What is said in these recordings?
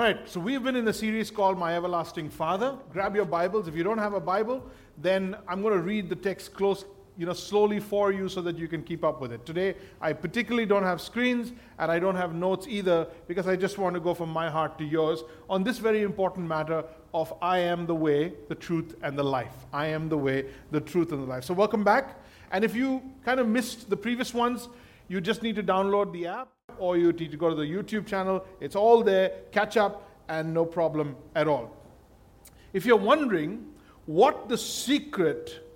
All right, so we've been in a series called My Everlasting Father. Grab your Bibles. If you don't have a Bible, then I'm going to read the text slowly for you so that you can keep up with it. Today, I particularly don't have screens and I don't have notes either because I just want to go from my heart to yours on this very important matter of I am the way, the truth, and the life. I am the way, the truth, and the life. So welcome back. And if you kind of missed the previous ones, you just need to download the app or you need to go to the YouTube channel. It's all there. Catch up and no problem at all. If you're wondering what the secret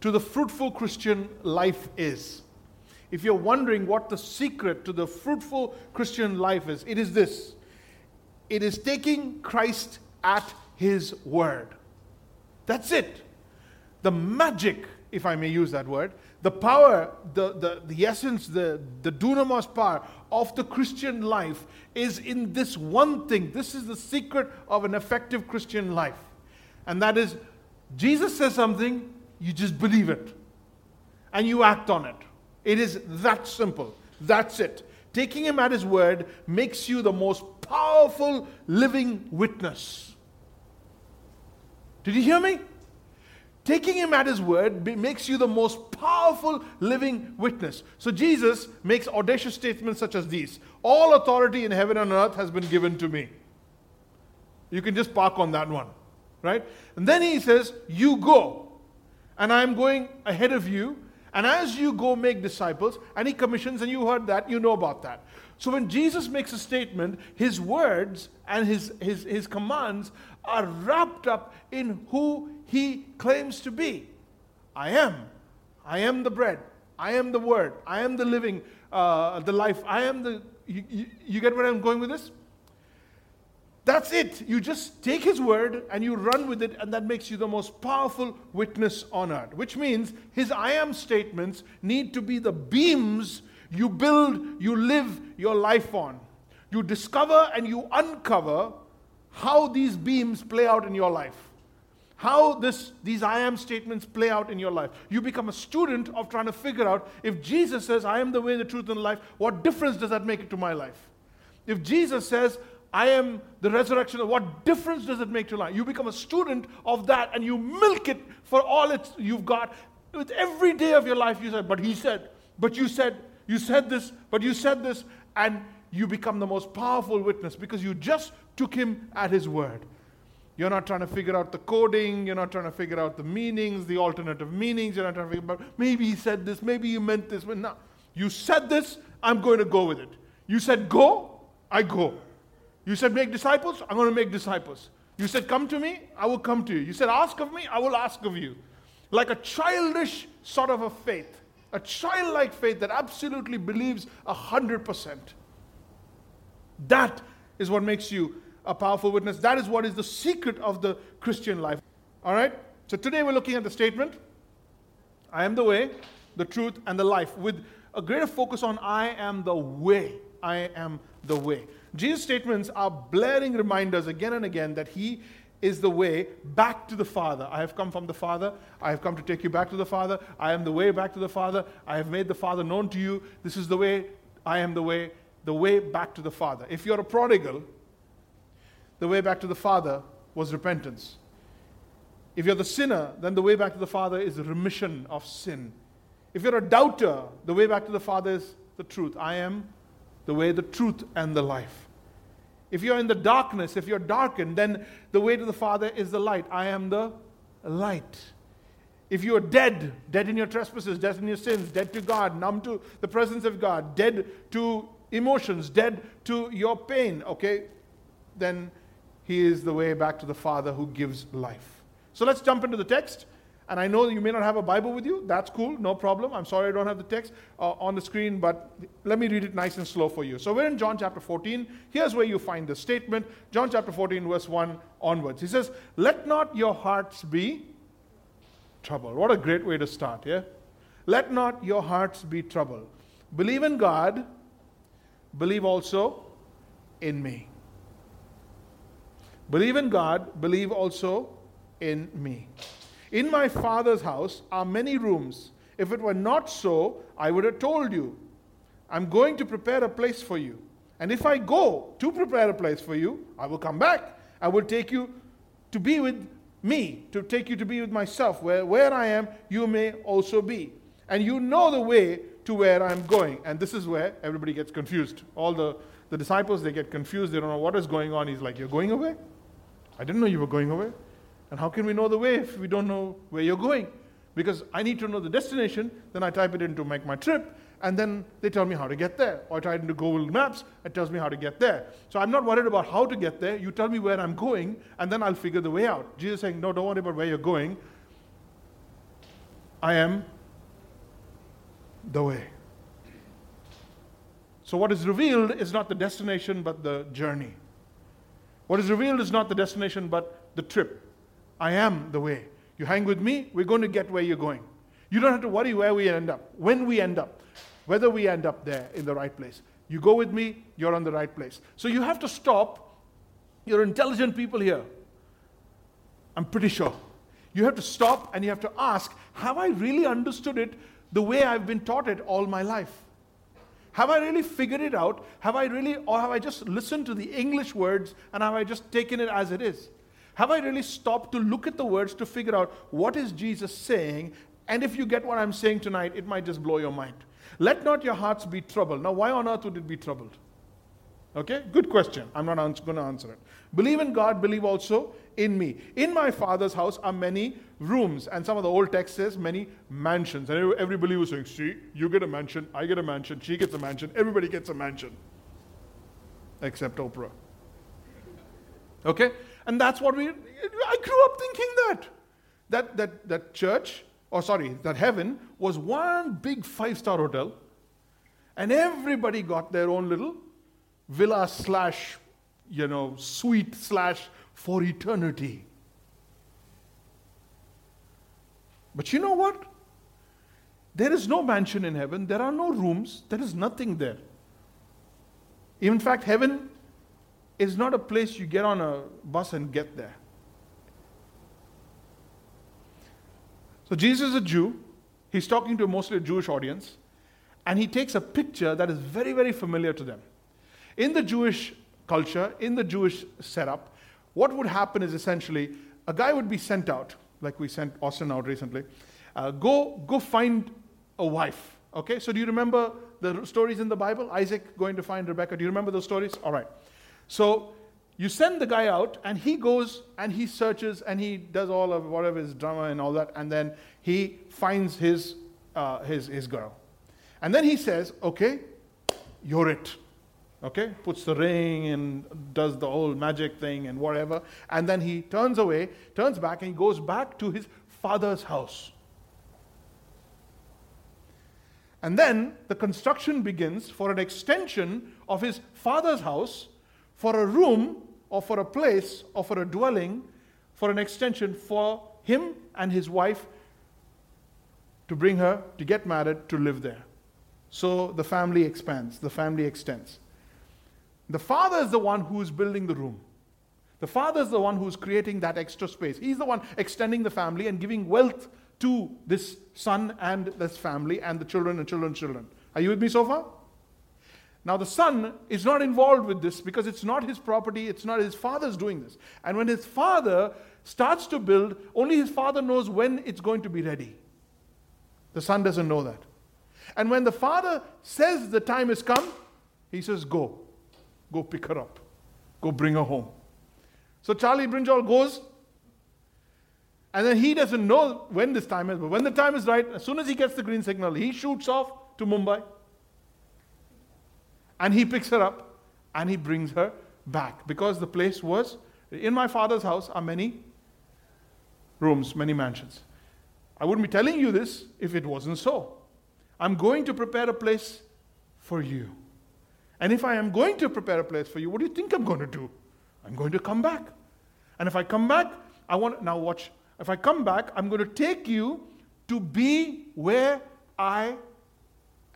to the fruitful Christian life is. If you're wondering what the secret to the fruitful Christian life is, it is this. It is taking Christ at His word. That's it. The magic, if I may use that word, the power, the essence, the dunamos power of the Christian life is in this one thing. This is the secret of an effective Christian life. And that is, Jesus says something, you just believe it. And you act on it. It is that simple. That's it. Taking Him at His word makes you the most powerful living witness. Did you hear me? Taking Him at His word makes you the most powerful living witness. So Jesus makes audacious statements such as these. All authority in heaven and earth has been given to me. You can just park on that one. Right? And then He says, you go. And I'm going ahead of you, and as you go make disciples, and He commissions, and you heard that, you know about that. So when Jesus makes a statement, His words and His commands are wrapped up in who He claims to be. I am. I am the bread. I am the word. I am the living, the life. I am the, you get where I'm going with this? That's it. You just take His word and you run with it, and that makes you the most powerful witness on earth. Which means His I am statements need to be the beams you build, you live your life on. You discover and you uncover how these beams play out in your life. How these I am statements play out in your life. You become a student of trying to figure out if Jesus says, I am the way, the truth, and life, what difference does that make to my life? If Jesus says, I am the resurrection, what difference does it make to life? You become a student of that and you milk it for all you've got. With every day of your life you say, but He said, but you said this, but you said this, and you become the most powerful witness because you just took Him at His word. You're not trying to figure out the coding, you're not trying to figure out the meanings, the alternative meanings, you're not trying to figure out, maybe He said this, maybe He meant this, but no. You said this, I'm going to go with it. You said go, I go. You said, make disciples? I'm going to make disciples. You said, come to me? I will come to you. You said, ask of me? I will ask of you. Like a childish sort of a faith. A childlike faith that absolutely believes 100%. That is what makes you a powerful witness. That is what is the secret of the Christian life. All right? So today we're looking at the statement, I am the way, the truth, and the life. With a greater focus on I am the way. I am the way. Jesus' statements are blaring reminders again and again that He is the way back to the Father. I have come from the Father. I have come to take you back to the Father. I am the way back to the Father. I have made the Father known to you. This is the way. I am the way back to the Father. If you're a prodigal, the way back to the Father was repentance. If you're the sinner, then the way back to the Father is remission of sin. If you're a doubter, the way back to the Father is the truth. I am the way, the truth, and the life. If you're in the darkness, if you're darkened, then the way to the Father is the light. I am the light. If you are dead, dead in your trespasses, dead in your sins, dead to God, numb to the presence of God, dead to emotions, dead to your pain, okay, then He is the way back to the Father who gives life. So let's jump into the text. And I know you may not have a Bible with you. That's cool. No problem. I'm sorry I don't have the text on the screen, but let me read it nice and slow for you. So we're in John chapter 14. Here's where you find the statement. John chapter 14, verse 1 onwards. He says, let not your hearts be troubled. What a great way to start, yeah? Let not your hearts be troubled. Believe in God. Believe also in me. Believe in God. Believe also in me. In my Father's house are many rooms. If it were not so, I would have told you. I'm going to prepare a place for you. And if I go to prepare a place for you, I will come back. I will take you to be with me, to take you to be with myself. Where I am, you may also be. And you know the way to where I'm going. And this is where everybody gets confused. All the disciples, they get confused. They don't know what is going on. He's like, you're going away? I didn't know you were going away. And how can we know the way if we don't know where you're going? Because I need to know the destination. Then I type it in to make my trip. And then they tell me how to get there. Or I try it into Google Maps. It tells me how to get there. So I'm not worried about how to get there. You tell me where I'm going, and then I'll figure the way out. Jesus saying, no, don't worry about where you're going. I am the way. So what is revealed is not the destination, but the journey. What is revealed is not the destination, but the trip. I am the way. You hang with me, we're going to get where you're going. You don't have to worry where we end up, when we end up, whether we end up there in the right place. You go with me, you're on the right place. So you have to stop. You're intelligent people here. I'm pretty sure. You have to stop and you have to ask, have I really understood it the way I've been taught it all my life? Have I really figured it out? Or have I just listened to the English words and have I just taken it as it is? Have I really stopped to look at the words to figure out what is Jesus saying? And if you get what I'm saying tonight, it might just blow your mind. Let not your hearts be troubled. Now, why on earth would it be troubled? Okay, good question. I'm not going to answer it. Believe in God, believe also in me. In my Father's house are many rooms. And some of the old text says many mansions. And everybody was saying, see, you get a mansion, I get a mansion, she gets a mansion, everybody gets a mansion. Except Oprah. Okay? And that's what I grew up thinking that church, that heaven was one big 5-star hotel, and everybody got their own little villa /suite /for eternity. But you know what? There is no mansion in heaven. There are no rooms. There is nothing there. In fact, heaven is not a place you get on a bus and get there. So Jesus is a Jew. He's talking to mostly a Jewish audience. And he takes a picture that is very, very familiar to them. In the Jewish culture, in the Jewish setup, what would happen is essentially, a guy would be sent out, like we sent Austin out recently. Go find a wife. Okay, so do you remember the stories in the Bible? Isaac going to find Rebecca. Do you remember those stories? All right. So you send the guy out, and he goes, and he searches, and he does all of whatever his drama and all that, and then he finds his girl. And then he says, okay, you're it. Okay? Puts the ring and does the whole magic thing and whatever. And then he turns back, and he goes back to his father's house. And then the construction begins for an extension of his father's house, for a room, or for a place, or for a dwelling, for an extension for him and his wife to bring her, to get married, to live there. So the family expands, the family extends. The father is the one who is building the room. The father is the one who is creating that extra space. He's the one extending the family and giving wealth to this son and this family and the children and children's children. Are you with me so far? Now, the son is not involved with this because it's not his property. It's not his father's doing this. And when his father starts to build, only his father knows when it's going to be ready. The son doesn't know that. And when the father says the time has come, he says, go. Go pick her up. Go bring her home. So Charlie Brinjal goes, and then he doesn't know when this time is. But when the time is right, as soon as he gets the green signal, he shoots off to Mumbai. And he picks her up and he brings her back. Because the place was, in my father's house are many rooms, many mansions. I wouldn't be telling you this if it wasn't so. I'm going to prepare a place for you. And if I am going to prepare a place for you, what do you think I'm going to do? I'm going to come back. And if I come back, now watch. If I come back, I'm going to take you to be where I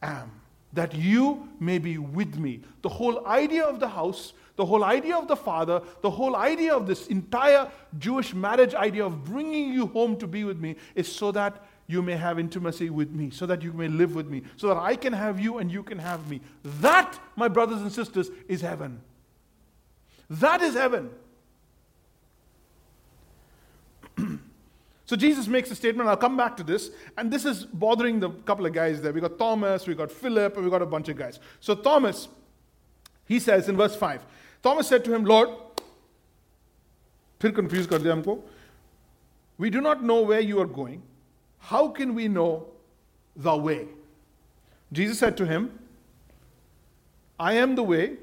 am, that you may be with me. The whole idea of the house, the whole idea of the father, the whole idea of this entire Jewish marriage idea of bringing you home to be with me is so that you may have intimacy with me, so that you may live with me, so that I can have you and you can have me. That, my brothers and sisters, is heaven. That is heaven. So Jesus makes a statement, I'll come back to this, and this is bothering the couple of guys there. We got Thomas, we got Philip, and we got a bunch of guys. So Thomas, he says in verse 5, Thomas said to him, Lord, फिर confused कर दिया हमको, we do not know where you are going. How can we know the way? Jesus said to him, I am the way,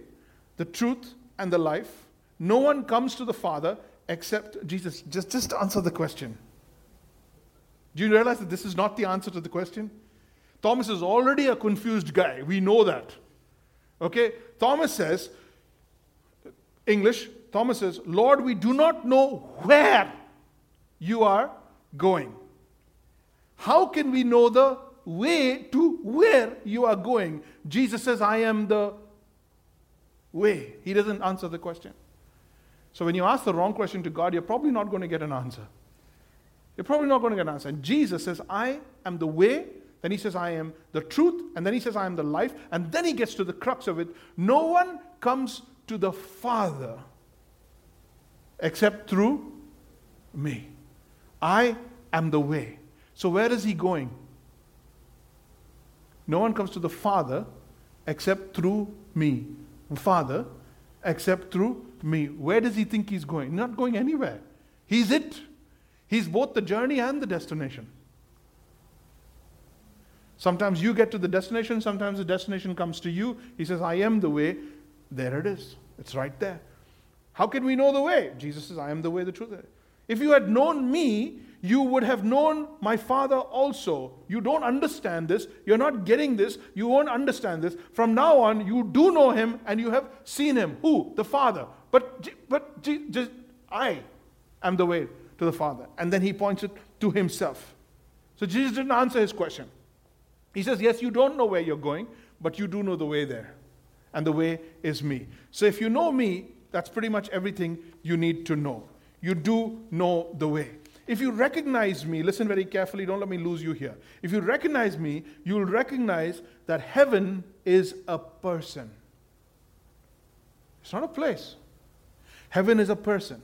the truth, and the life. No one comes to the Father except Jesus. Just answer the question. Do you realize that this is not the answer to the question? Thomas is already a confused guy. We know that. Okay? Thomas says, Thomas says, Lord, we do not know where you are going. How can we know the way to where you are going? Jesus says, I am the way. He doesn't answer the question. So when you ask the wrong question to God, you're probably not going to get an answer. And Jesus says, I am the way. Then he says, I am the truth. And then he says, I am the life. And then he gets to the crux of it. No one comes to the Father except through me. I am the way. So where is he going? No one comes to the Father except through me. Father, except through me. Where does he think he's going? Not going anywhere. He's it. He's both the journey and the destination. Sometimes you get to the destination, sometimes the destination comes to you. He says, I am the way. There it is. It's right there. How can we know the way? Jesus says, I am the way, the truth. If you had known me, you would have known my Father also. You don't understand this. You're not getting this. You won't understand this. From now on, you do know him and you have seen him. Who? The Father. But just, I am the way to the Father. And then he points it to himself. So Jesus didn't answer his question. He says, yes, you don't know where you're going, but you do know the way there. And the way is me. So if you know me, that's pretty much everything you need to know. You do know the way. If you recognize me, listen very carefully, don't let me lose you here. If you recognize me, you'll recognize that heaven is a person. It's not a place. Heaven is a person.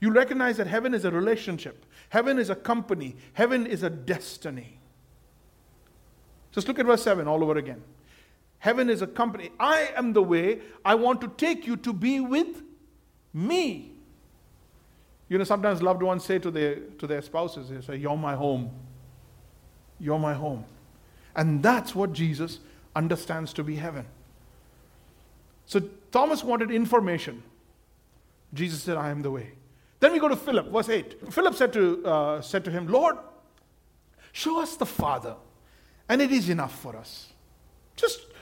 You recognize that heaven is a relationship. Heaven is a company. Heaven is a destiny. Just look at verse 7 all over again. Heaven is a company. I am the way. I want to take you to be with me. You know, sometimes loved ones say to their spouses, they say, you're my home. You're my home. And that's what Jesus understands to be heaven. So Thomas wanted information. Jesus said, I am the way. Then we go to Philip, verse 8. Philip said to him, Lord, show us the Father, and it is enough for us.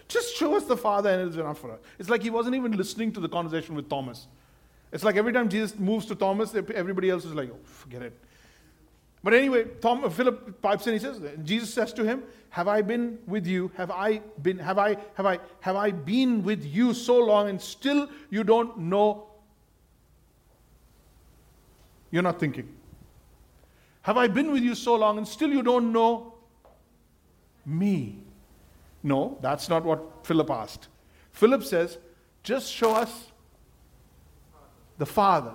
Just show us the Father, and it is enough for us. It's like he wasn't even listening to the conversation with Thomas. It's like every time Jesus moves to Thomas, everybody else is like, oh, forget it. But anyway, Philip pipes in, he says, Jesus says to him, have I been with you? Have I been with you so long and still you don't know? You're not thinking. Have I been with you so long and still you don't know me? No, that's not what Philip asked. Philip says, just show us the Father.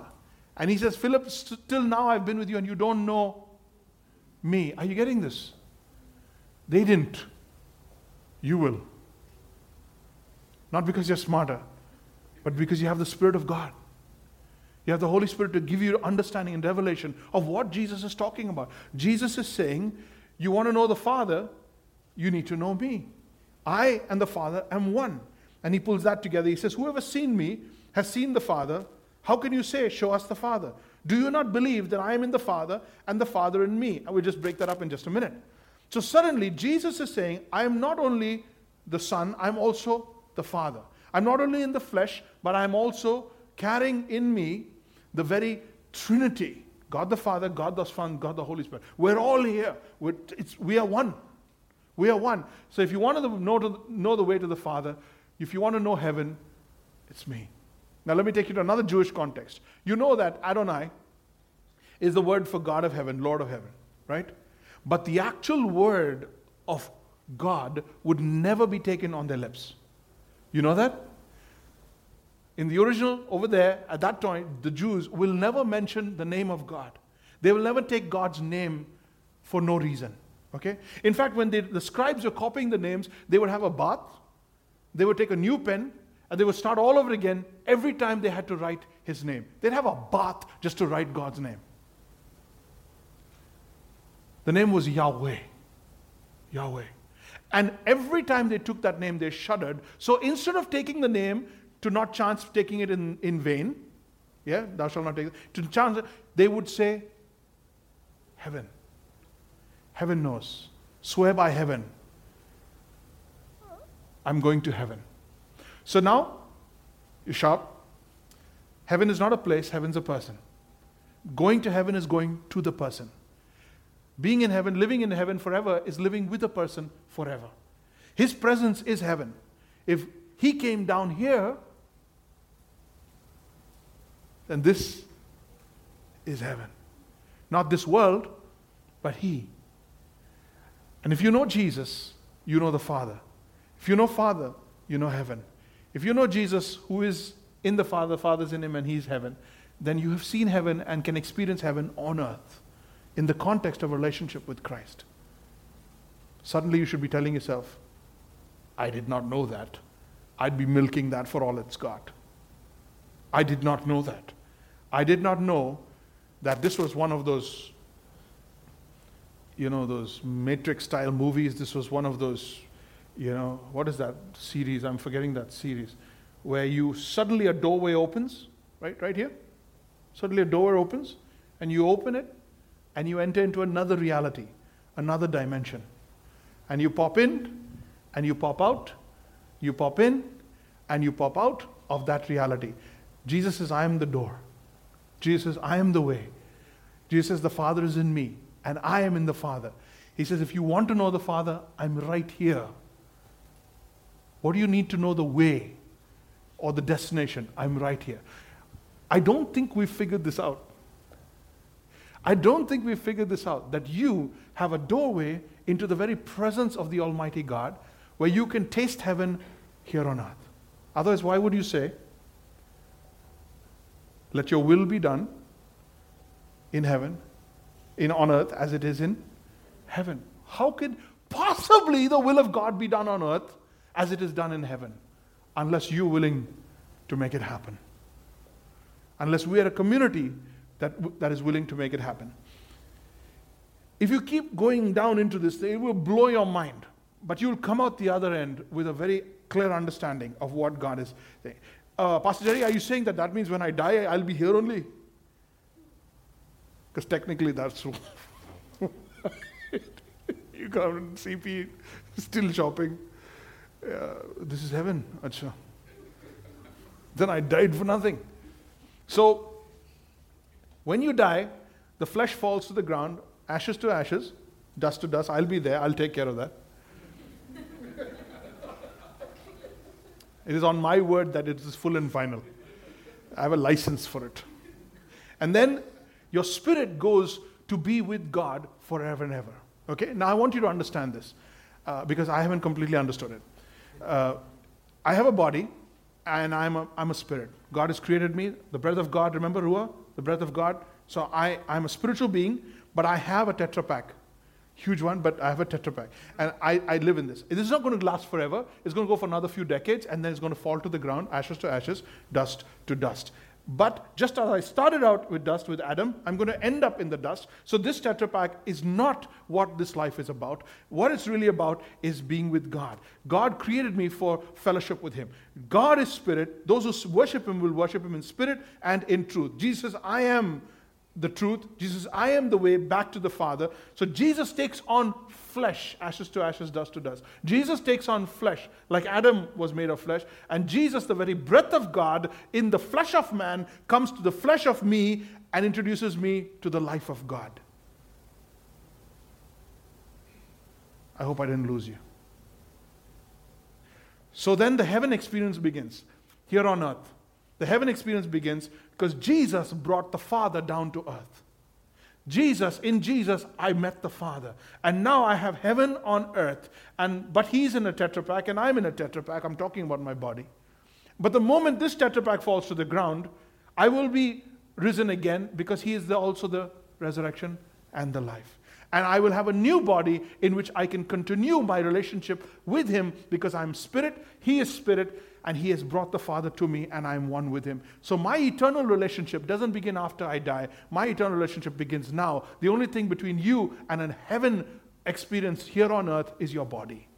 And he says, Philip, till now I've been with you and you don't know me. Are you getting this? They didn't. You will. Not because you're smarter, but because you have the Spirit of God. You have the Holy Spirit to give you understanding and revelation of what Jesus is talking about. Jesus is saying, you want to know the Father, you need to know me. I and the Father am one. And he pulls that together. He says, whoever seen me has seen the Father. How can you say, show us the Father? Do you not believe that I am in the Father and the Father in me? And we'll just break that up in just a minute. So suddenly, Jesus is saying, I am not only the Son, I am also the Father. I'm not only in the flesh, but I am also carrying in me the very Trinity. God the Father, God the Son, God the Holy Spirit. We're all here. We are one. We are one. So if you want to know the way to the Father, if you want to know heaven, it's me. Now let me take you to another Jewish context. You know that Adonai is the word for God of heaven, Lord of heaven, right? but the actual word of God would never be taken on their lips. You know that? In the original, over there, at that time, the Jews will never mention the name of God. They will never take God's name for no reason. Okay? In fact, when the scribes were copying the names, they would have a bath, they would take a new pen, and they would start all over again every time they had to write his name. They'd have a bath just to write God's name. The name was Yahweh. Yahweh. And every time they took that name, they shuddered. So instead of taking the name, to not chance taking it in vain, yeah, thou shalt not take it, to chance, they would say, heaven. Heaven knows. Swear by heaven. I'm going to heaven. So now, you sharp. Heaven is not a place, heaven's a person. Going to heaven is going to the person. Being in heaven, living in heaven forever is living with a person forever. His presence is heaven. If he came down here, then this is heaven. Not this world, but he. And if you know Jesus, you know the Father. If you know Father, you know heaven. If you know Jesus, who is in the Father, Father's in him, and he's heaven, then you have seen heaven and can experience heaven on earth in the context of a relationship with Christ. Suddenly you should be telling yourself, I did not know that. I'd be milking that for all it's got. I did not know that. I did not know that this was one of those, you know, those Matrix-style movies. This was one of those, you know, what is that series? I'm forgetting that series. Where you suddenly a doorway opens, right here. Suddenly a door opens and you open it and you enter into another reality, another dimension. And you pop in and you pop out, you pop in and you pop out of that reality. Jesus says, I am the door. Jesus says, I am the way. Jesus says, the Father is in me and I am in the Father. He says, if you want to know the Father, I'm right here. What do you need to know the way or the destination? I'm right here. I don't think we figured this out. I don't think we figured this out, that you have a doorway into the very presence of the Almighty God where you can taste heaven here on earth. Otherwise, why would you say, let your will be done in heaven, on earth as it is in heaven? How could possibly the will of God be done on earth as it is done in heaven, unless you're willing to make it happen? Unless we are a community that is willing to make it happen. If you keep going down into this, it will blow your mind. But you'll come out the other end with a very clear understanding of what God is saying. Pastor Jerry, are you saying that means when I die, I'll be here only? Because technically that's true. You come and CP, still shopping. This is heaven. Achha. Then I died for nothing. So, when you die, the flesh falls to the ground, ashes to ashes, dust to dust. I'll be there. I'll take care of that. It is on my word that it is full and final. I have a license for it. And then your spirit goes to be with God forever and ever. Okay? Now I want you to understand this because I haven't completely understood it. I have a body and I'm a spirit. God has created me. The breath of God, remember Ruah? The breath of God. So I'm a spiritual being, but I have a tetra pack. Huge one, but I have a tetra pack. And I live in this. This is not going to last forever. It's going to go for another few decades, and then it's going to fall to the ground, ashes to ashes, dust to dust. But just as I started out with dust with Adam, I'm going to end up in the dust. So this tetra pack is not what this life is about. What it's really about is being with God. God created me for fellowship with him. God is spirit. Those who worship him will worship him in spirit and in truth. Jesus says, I am the truth. Jesus says, I am the way back to the Father. So Jesus takes on flesh, ashes to ashes, dust to dust. Jesus takes on flesh, like Adam was made of flesh. And Jesus, the very breath of God in the flesh of man, comes to the flesh of me and introduces me to the life of God. I hope I didn't lose you. So then the heaven experience begins here on earth. The heaven experience begins because Jesus brought the Father down to earth. Jesus, in Jesus, I met the Father. And now I have heaven on earth. But he's in a tetra pak and I'm in a tetra pak. I'm talking about my body. But the moment this tetra pak falls to the ground, I will be risen again, because he is also the resurrection and the life. And I will have a new body in which I can continue my relationship with him, because I'm spirit, he is spirit, and he has brought the Father to me, and I'm one with him. So my eternal relationship doesn't begin after I die. My eternal relationship begins now. The only thing between you and a heaven experience here on earth is your body.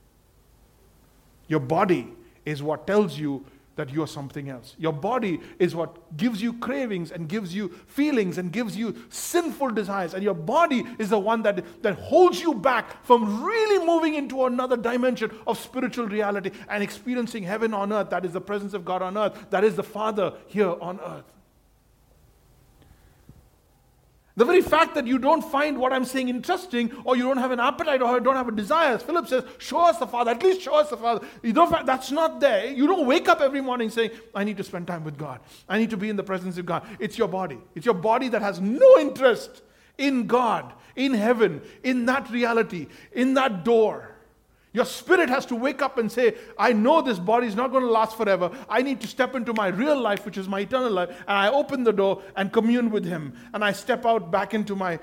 Your body is what tells you that you're something else. Your body is what gives you cravings and gives you feelings and gives you sinful desires. And your body is the one that holds you back from really moving into another dimension of spiritual reality and experiencing heaven on earth. That is the presence of God on earth. That is the Father here on earth. The very fact that you don't find what I'm saying interesting, or you don't have an appetite, or you don't have a desire, as Philip says, show us the Father, at least show us the Father. That's not there. You don't wake up every morning saying, I need to spend time with God. I need to be in the presence of God. It's your body. It's your body that has no interest in God, in heaven, in that reality, in that door. Your spirit has to wake up and say, I know this body is not going to last forever. I need to step into my real life, which is my eternal life. And I open the door and commune with him. And I step out back into my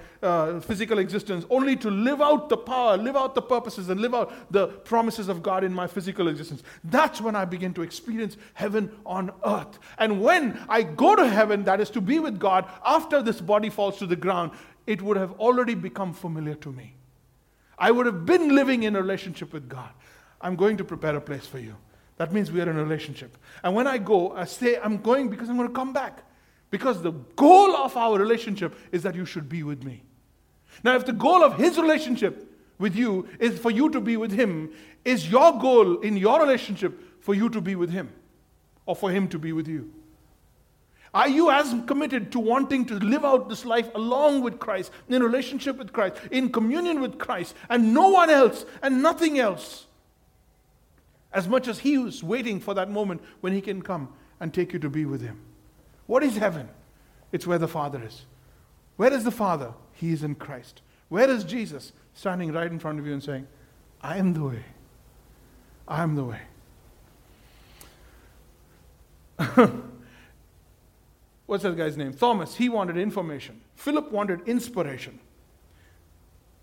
physical existence, only to live out the power, live out the purposes, and live out the promises of God in my physical existence. That's when I begin to experience heaven on earth. And when I go to heaven, that is to be with God, after this body falls to the ground, it would have already become familiar to me. I would have been living in a relationship with God. I'm going to prepare a place for you. That means we are in a relationship. And when I go, I say, I'm going because I'm going to come back. Because the goal of our relationship is that you should be with me. Now, if the goal of his relationship with you is for you to be with him, is your goal in your relationship for you to be with him? Or for him to be with you? Are you as committed to wanting to live out this life along with Christ, in relationship with Christ, in communion with Christ, and no one else and nothing else, as much as he is waiting for that moment when he can come and take you to be with him? What is heaven? It's where the Father is. Where is the Father? He is in Christ. Where is Jesus? Standing right in front of you and saying, I am the way. I am the way. What's that guy's name? Thomas. He wanted information. Philip wanted inspiration.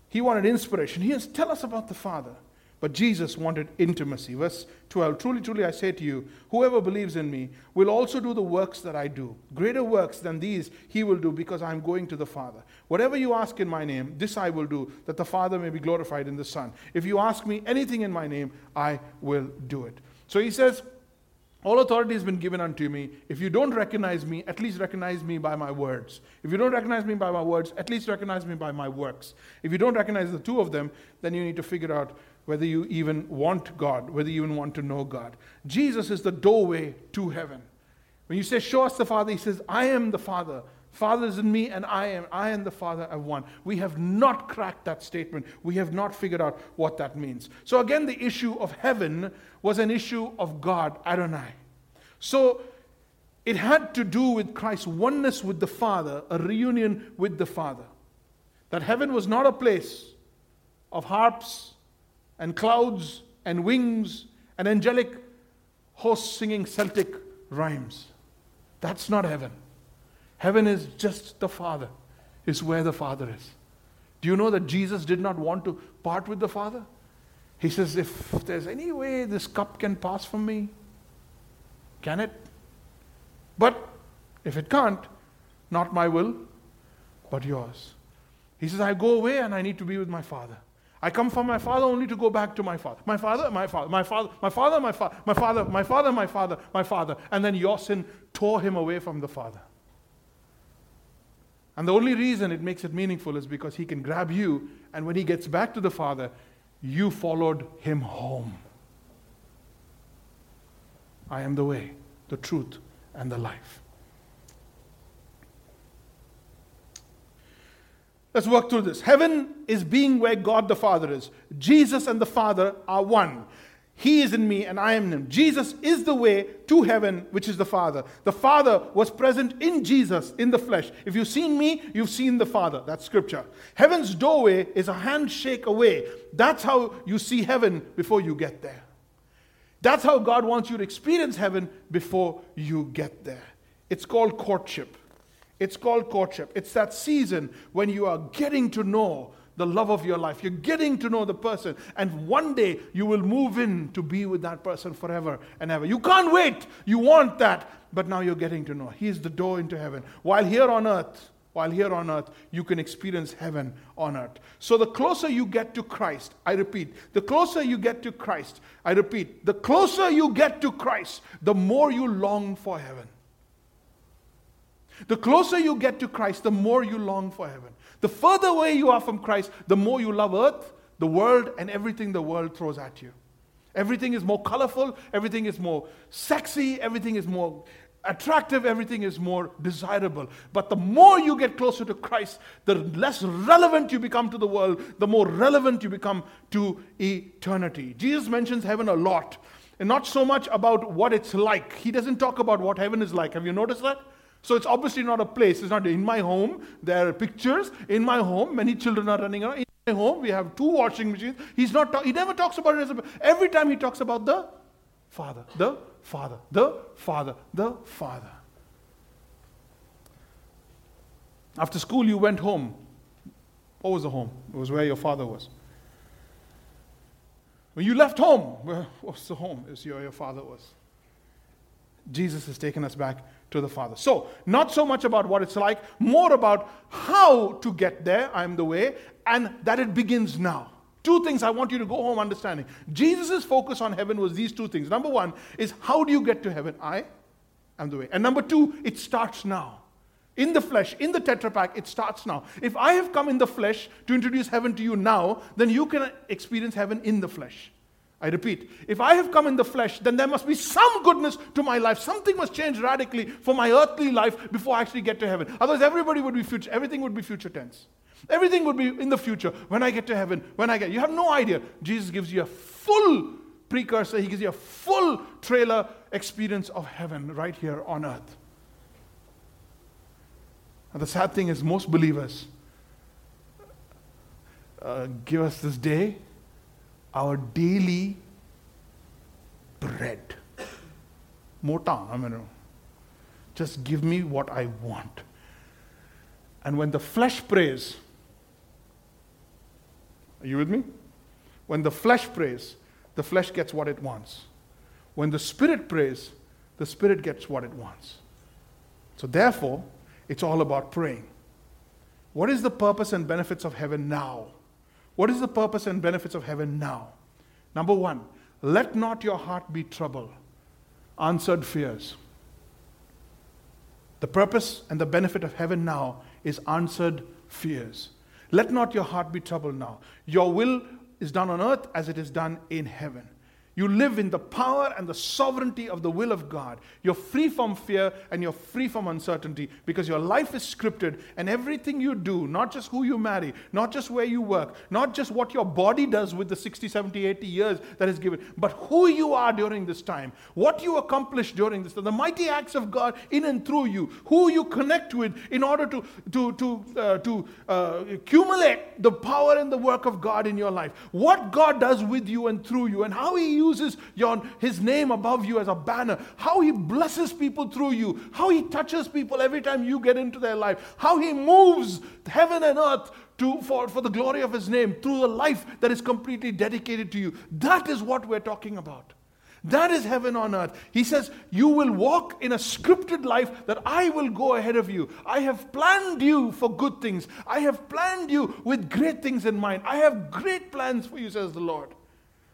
He wanted inspiration. He has tell us about the Father. But Jesus wanted intimacy. Verse 12, truly, truly, I say to you, whoever believes in me will also do the works that I do. Greater works than these he will do, because I am going to the Father. Whatever you ask in my name, this I will do, that the Father may be glorified in the Son. If you ask me anything in my name, I will do it. So he says, all authority has been given unto me. If you don't recognize me, at least recognize me by my words. If you don't recognize me by my words, at least recognize me by my works. If you don't recognize the two of them, then you need to figure out whether you even want God, whether you even want to know God. Jesus is the doorway to heaven. When you say, show us the Father, he says, I am the Father. Father is in me, and I am the Father of one. We have not cracked that statement. We have not figured out what that means. So again, the issue of heaven was an issue of God, Adonai. So it had to do with Christ's oneness with the Father, a reunion with the Father. That heaven was not a place of harps and clouds and wings and angelic hosts singing Celtic rhymes. That's not heaven. Heaven is just the Father, is where the Father is. Do you know that Jesus did not want to part with the Father? He says, if there's any way this cup can pass from me, can it? But if it can't, not my will, but yours. He says, I go away and I need to be with my Father. I come from my Father only to go back to my Father. My Father, my Father, my Father, my Father, my Father, my Father, my Father, my Father, my Father. And then your sin tore him away from the Father. And the only reason it makes it meaningful is because he can grab you, and when he gets back to the Father, you followed him home. I am the way, the truth, and the life. Let's work through this. Heaven is being where God the Father is. Jesus and the Father are one. He is in me and I am in him. Jesus is the way to heaven, which is the Father. The Father was present in Jesus, in the flesh. If you've seen me, you've seen the Father. That's scripture. Heaven's doorway is a handshake away. That's how you see heaven before you get there. That's how God wants you to experience heaven before you get there. It's called courtship. It's called courtship. It's that season when you are getting to know the love of your life. You're getting to know the person. And one day you will move in to be with that person forever and ever. You can't wait. You want that. But now you're getting to know. He is the door into heaven. While here on earth, you can experience heaven on earth. So the closer you get to Christ, the closer you get to Christ, the more you long for heaven. The closer you get to Christ, the more you long for heaven. The further away you are from Christ, the more you love earth, the world, and everything the world throws at you. Everything is more colorful. Everything is more sexy. Everything is more attractive. Everything is more desirable. But the more you get closer to Christ, the less relevant you become to the world, the more relevant you become to eternity. Jesus mentions heaven a lot, and not so much about what it's like. He doesn't talk about what heaven is like. Have you noticed that? So it's obviously not a place. It's not in my home. There are pictures. In my home, many children are running around. In my home, we have 2 washing machines. He never talks about it. Every time he talks about the Father, the Father, the Father, the Father. After school, you went home. What was the home? It was where your father was. When you left home, where was the home? It was where your father was. Jesus has taken us back to the Father. So, not so much about what it's like, more about how to get there, I am the way, and that it begins now. 2 things I want you to go home understanding. Jesus' focus on heaven was these 2 things. Number 1 is, how do you get to heaven? I am the way. And number 2, it starts now. In the flesh, in the tetrapack, it starts now. If I have come in the flesh to introduce heaven to you now, then you can experience heaven in the flesh. I repeat, if I have come in the flesh, then there must be some goodness to my life. Something must change radically for my earthly life before I actually get to heaven. Otherwise, everything would be future tense. Everything would be in the future. When I get to heaven, you have no idea. Jesus gives you a full precursor. He gives you a full trailer experience of heaven right here on earth. And the sad thing is, most believers give us this day our daily bread. Just give me what I want. And when the flesh prays, are you with me? When the flesh prays, the flesh gets what it wants. When the spirit prays, the spirit gets what it wants. So therefore, it's all about praying. What is the purpose and benefits of heaven now? What is the purpose and benefits of heaven now? Number 1, let not your heart be troubled. Answered fears. The purpose and the benefit of heaven now is answered fears. Let not your heart be troubled now. Your will is done on earth as it is done in heaven. You live in the power and the sovereignty of the will of God. You're free from fear and you're free from uncertainty because your life is scripted, and everything you do, not just who you marry, not just where you work, not just what your body does with the 60, 70, 80 years that is given, but who you are during this time, what you accomplish during this time, the mighty acts of God in and through you, who you connect with in order to accumulate the power and the work of God in your life, what God does with you and through you, and how He uses His name above you as a banner, how He blesses people through you, how He touches people every time you get into their life, how He moves heaven and earth for the glory of His name through a life that is completely dedicated to you. That is what we're talking about. That is heaven on earth. He says, you will walk in a scripted life that I will go ahead of you. I have planned you for good things. I have planned you with great things in mind. I have great plans for you, says the Lord.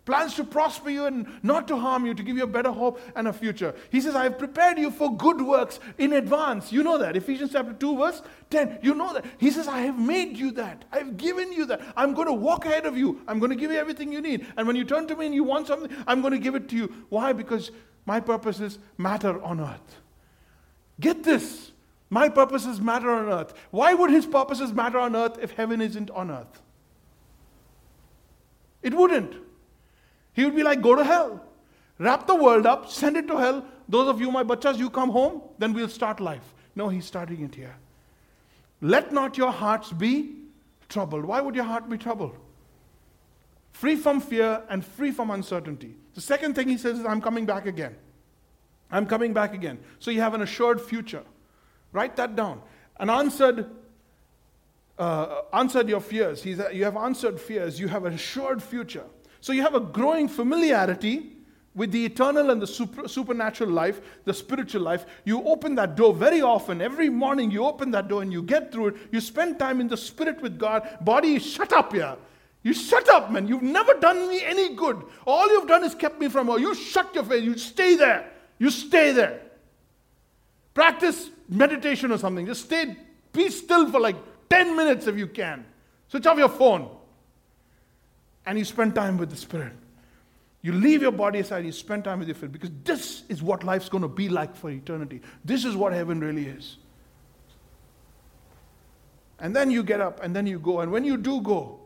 Plans to prosper you and not to harm you, to give you a better hope and a future. He says, I have prepared you for good works in advance. You know that. Ephesians chapter 2 verse 10. You know that. He says, I have made you that. I have given you that. I'm going to walk ahead of you. I'm going to give you everything you need. And when you turn to me and you want something, I'm going to give it to you. Why? Because my purposes matter on earth. Get this. My purposes matter on earth. Why would His purposes matter on earth if heaven isn't on earth? It wouldn't. He would be like, go to hell. Wrap the world up, send it to hell. Those of you, my bachas, you come home, then we'll start life. No, he's starting it here. Let not your hearts be troubled. Why would your heart be troubled? Free from fear and free from uncertainty. The second thing he says is, I'm coming back again. I'm coming back again. So you have an assured future. Write that down. An answered your fears. You have answered fears. You have an assured future. So you have a growing familiarity with the eternal and the supernatural life, the spiritual life. You open that door very often. Every morning you open that door and you get through it. You spend time in the spirit with God. Body, shut up here. You shut up, man. You've never done me any good. All you've done is kept me from her. You shut your face. You stay there. You stay there. Practice meditation or something. Just stay, be still for like 10 minutes if you can. Switch off your phone. And you spend time with the Spirit. You leave your body aside, you spend time with your Spirit. Because this is what life's going to be like for eternity. This is what heaven really is. And then you get up and then you go. And when you do go,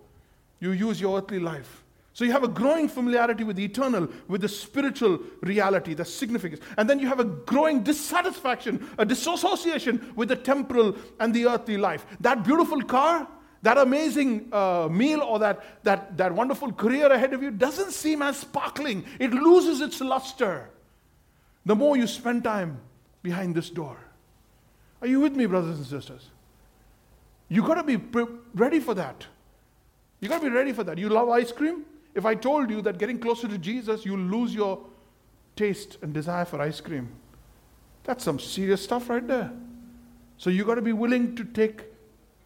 you use your earthly life. So you have a growing familiarity with the eternal, with the spiritual reality, the significance. And then you have a growing dissatisfaction, a disassociation with the temporal and the earthly life. That beautiful car, that amazing meal, or that wonderful career ahead of you doesn't seem as sparkling. It loses its luster the more you spend time behind this door. Are you with me, brothers and sisters? You've got to be ready for that. You've got to be ready for that. You love ice cream? If I told you that getting closer to Jesus, you'll lose your taste and desire for ice cream. That's some serious stuff right there. So you've got to be willing to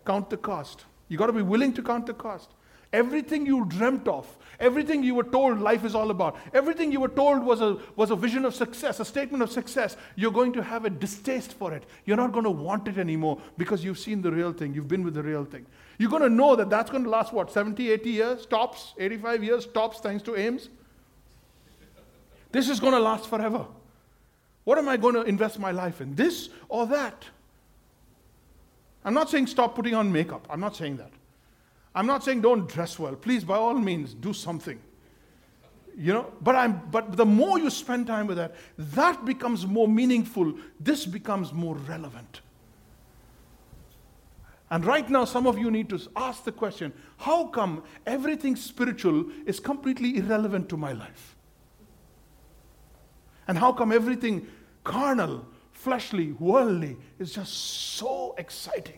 count the cost. You've got to be willing to count the cost. Everything you dreamt of, everything you were told life is all about, everything you were told was a vision of success, a statement of success, you're going to have a distaste for it. You're not going to want it anymore because you've seen the real thing. You've been with the real thing. You're going to know that that's going to last, 70, 80 years, tops, 85 years, tops, thanks to AIMS. This is going to last forever. What am I going to invest my life in? This or that? I'm not saying stop putting on makeup. I'm not saying that. I'm not saying don't dress well. Please, by all means, do something. But the more you spend time with that becomes more meaningful. This becomes more relevant. And right now, some of you need to ask the question, how come everything spiritual is completely irrelevant to my life? And how come everything carnal, fleshly, worldly is just so exciting?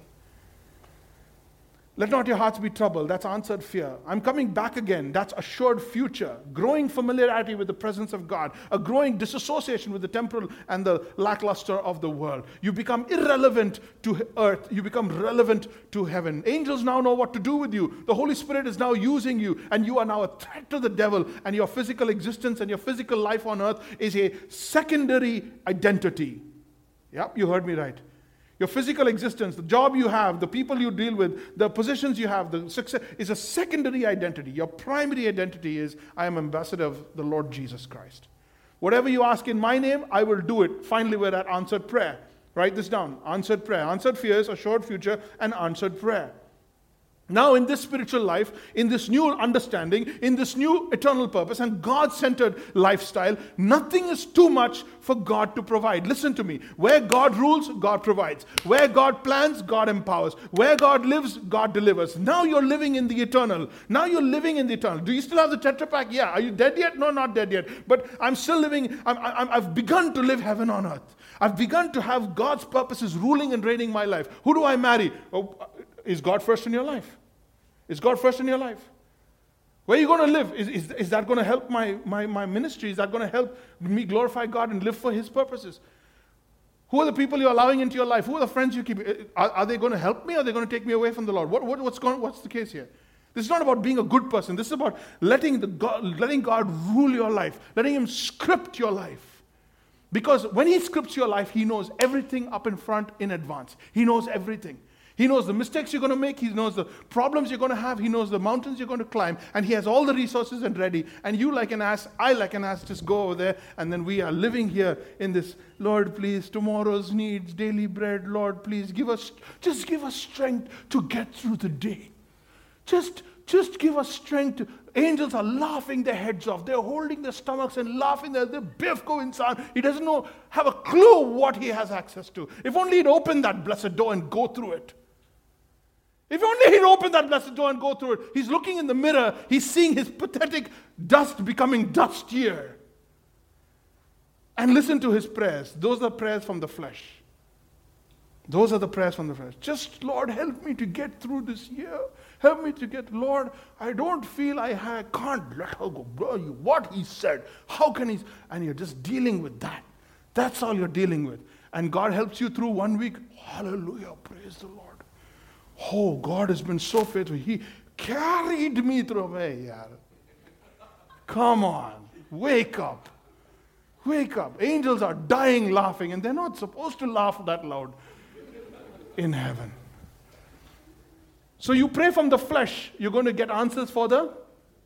Let not your hearts be troubled. That's answered fear. I'm coming back again. That's assured future. Growing familiarity with the presence of God. A growing disassociation with the temporal and the lackluster of the world. You become irrelevant to earth. You become relevant to heaven. Angels now know what to do with you. The Holy Spirit is now using you. And you are now a threat to the devil. And your physical existence and your physical life on earth is a secondary identity. Yep, you heard me right. Your physical existence, the job you have, the people you deal with, the positions you have, the success is a secondary identity. Your primary identity is, I am ambassador of the Lord Jesus Christ. Whatever you ask in my name, I will do it. Finally, we're at answered prayer. Write this down. Answered prayer. Answered fears, assured future, and answered prayer. Now in this spiritual life, in this new understanding, in this new eternal purpose and God-centered lifestyle, nothing is too much for God to provide. Listen to me. Where God rules, God provides. Where God plans, God empowers. Where God lives, God delivers. Now you're living in the eternal. Do you still have the Tetra Pak? Yeah. Are you dead yet? No, not dead yet. But I'm still living. I've begun to live heaven on earth. I've begun to have God's purposes ruling and reigning my life. Who do I marry? Is God first in your life? Where are you going to live? Is that going to help my ministry? Is that going to help me glorify God and live for His purposes? Who are the people you're allowing into your life? Who are the friends you keep? Are they going to help me? Or are they going to take me away from the Lord? What's the case here? This is not about being a good person. This is about letting God rule your life. Letting Him script your life. Because when He scripts your life, He knows everything up in front in advance. He knows everything. He knows the mistakes you're going to make. He knows the problems you're going to have. He knows the mountains you're going to climb. And He has all the resources and ready. And you like an ass, I like an ass, just go over there. And then we are living here in this, Lord, please, tomorrow's needs, daily bread. Lord, please, give us strength to get through the day. Just Just give us strength to. Angels are laughing their heads off. They're holding their stomachs and laughing. They're Biff going inside. He doesn't know, have a clue what he has access to. If only he'd open that blessed door and go through it. If only he'd open that blessed door and go through it. He's looking in the mirror. He's seeing his pathetic dust becoming dustier. And listen to his prayers. Those are prayers from the flesh. Those are the prayers from the flesh. Just, Lord, help me to get through this year. Help me to get, Lord, I don't feel I can't let her go. Bro, what he said, how can he? And you're just dealing with that. That's all you're dealing with. And God helps you through 1 week. Hallelujah, praise the Lord. Oh, God has been so faithful. He carried me through. Hey, yaar. Come on, wake up. Wake up. Angels are dying laughing, and they're not supposed to laugh that loud in heaven. So you pray from the flesh, you're going to get answers for the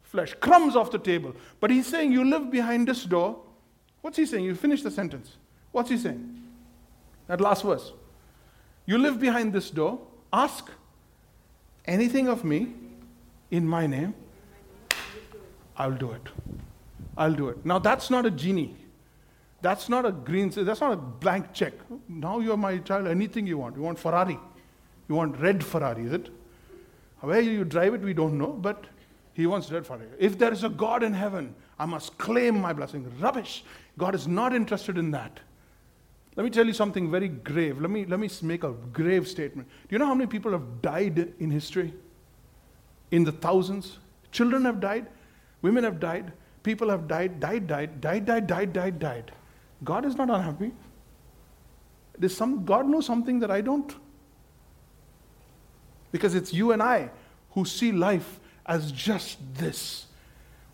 flesh. Crumbs off the table. But he's saying you live behind this door. What's he saying? You finish the sentence. What's he saying? That last verse. You live behind this door. Ask anything of me in my name. I'll do it. I'll do it. Now that's not a genie. That's not a green, that's not a blank check. Now you're my child, anything you want. You want Ferrari. You want red Ferrari, is it? Where you drive it, we don't know, but he wants red Ferrari. If there is a God in heaven, I must claim my blessing. Rubbish. God is not interested in that. Let me tell you something very grave. Let me make a grave statement. Do you know how many people have died in history? In the thousands. Children have died. Women have died. People have died. God is not unhappy. There's God knows something that I don't. Because it's you and I who see life as just this.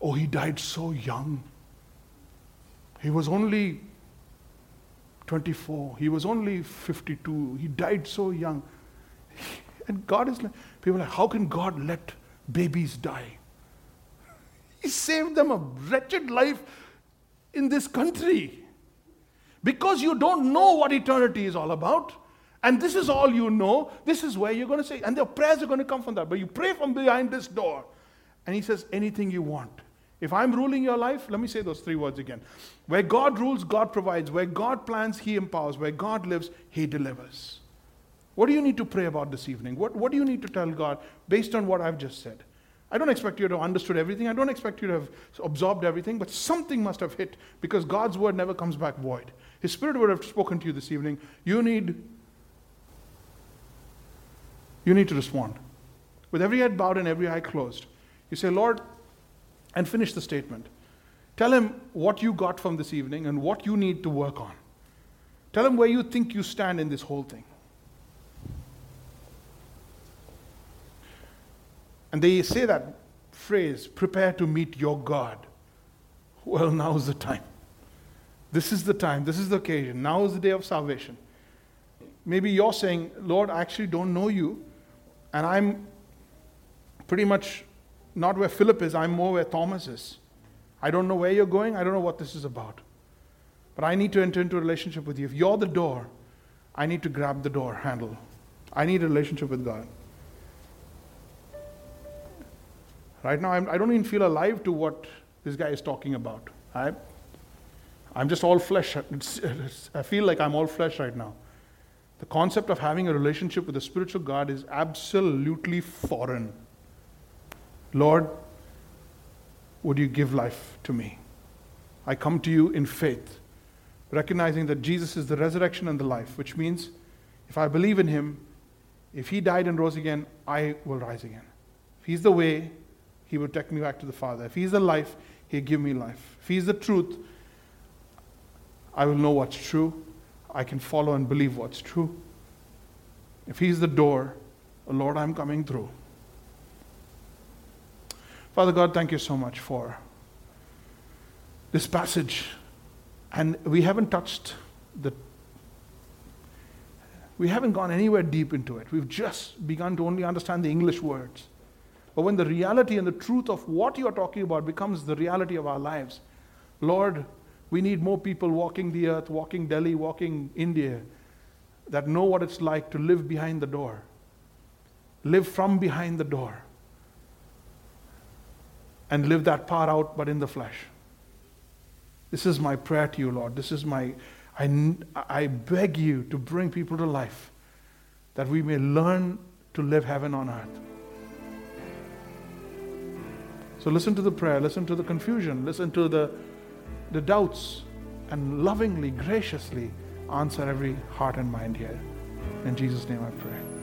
Oh, he died so young. He was only 24. He was only 52. He died so young. And God is like, people are like, how can God let babies die? He saved them a wretched life in this country. Because you don't know what eternity is all about. And this is all you know. This is where you're going to say. And their prayers are going to come from that. But you pray from behind this door. And he says, anything you want. If I'm ruling your life, let me say those three words again. Where God rules, God provides. Where God plans, he empowers. Where God lives, he delivers. What do you need to pray about this evening? What do you need to tell God based on what I've just said? I don't expect you to have understood everything. I don't expect you to have absorbed everything. But something must have hit because God's word never comes back void. His spirit would have spoken to you this evening. You need to respond. With every head bowed and every eye closed, you say, Lord, and finish the statement. Tell him what you got from this evening and what you need to work on. Tell him where you think you stand in this whole thing. And they say that phrase, prepare to meet your God. Well, now's the time. This is the time. This is the occasion. Now is the day of salvation. Maybe you're saying, Lord, I actually don't know you. And I'm pretty much not where Philip is. I'm more where Thomas is. I don't know where you're going. I don't know what this is about. But I need to enter into a relationship with you. If you're the door, I need to grab the door handle. I need a relationship with God. Right now, I don't even feel alive to what this guy is talking about. I'm just all flesh. I feel like I'm all flesh right now. The concept of having a relationship with the spiritual God is absolutely foreign. Lord, would you give life to me? I come to you in faith, recognizing that Jesus is the resurrection and the life, which means if I believe in him, if he died and rose again, I will rise again. If he's the way, he will take me back to the Father. If he's the life, he'll give me life. If he's the truth, I will know what's true. I can follow and believe what's true. If he's the door, Lord, I'm coming through. Father God, thank you so much for this passage. And we haven't gone anywhere deep into it. We've just begun to only understand the English words. But when the reality and the truth of what you are talking about becomes the reality of our lives, Lord, we need more people walking the earth, walking Delhi, walking India, that know what it's like to live behind the door, live from behind the door, and live that part out, but in the flesh. This is my prayer to you, Lord. This is my, I beg you to bring people to life, that we may learn to live heaven on earth. So listen to the prayer, listen to the confusion, listen to the doubts, and lovingly, graciously answer every heart and mind here. In Jesus' name I pray.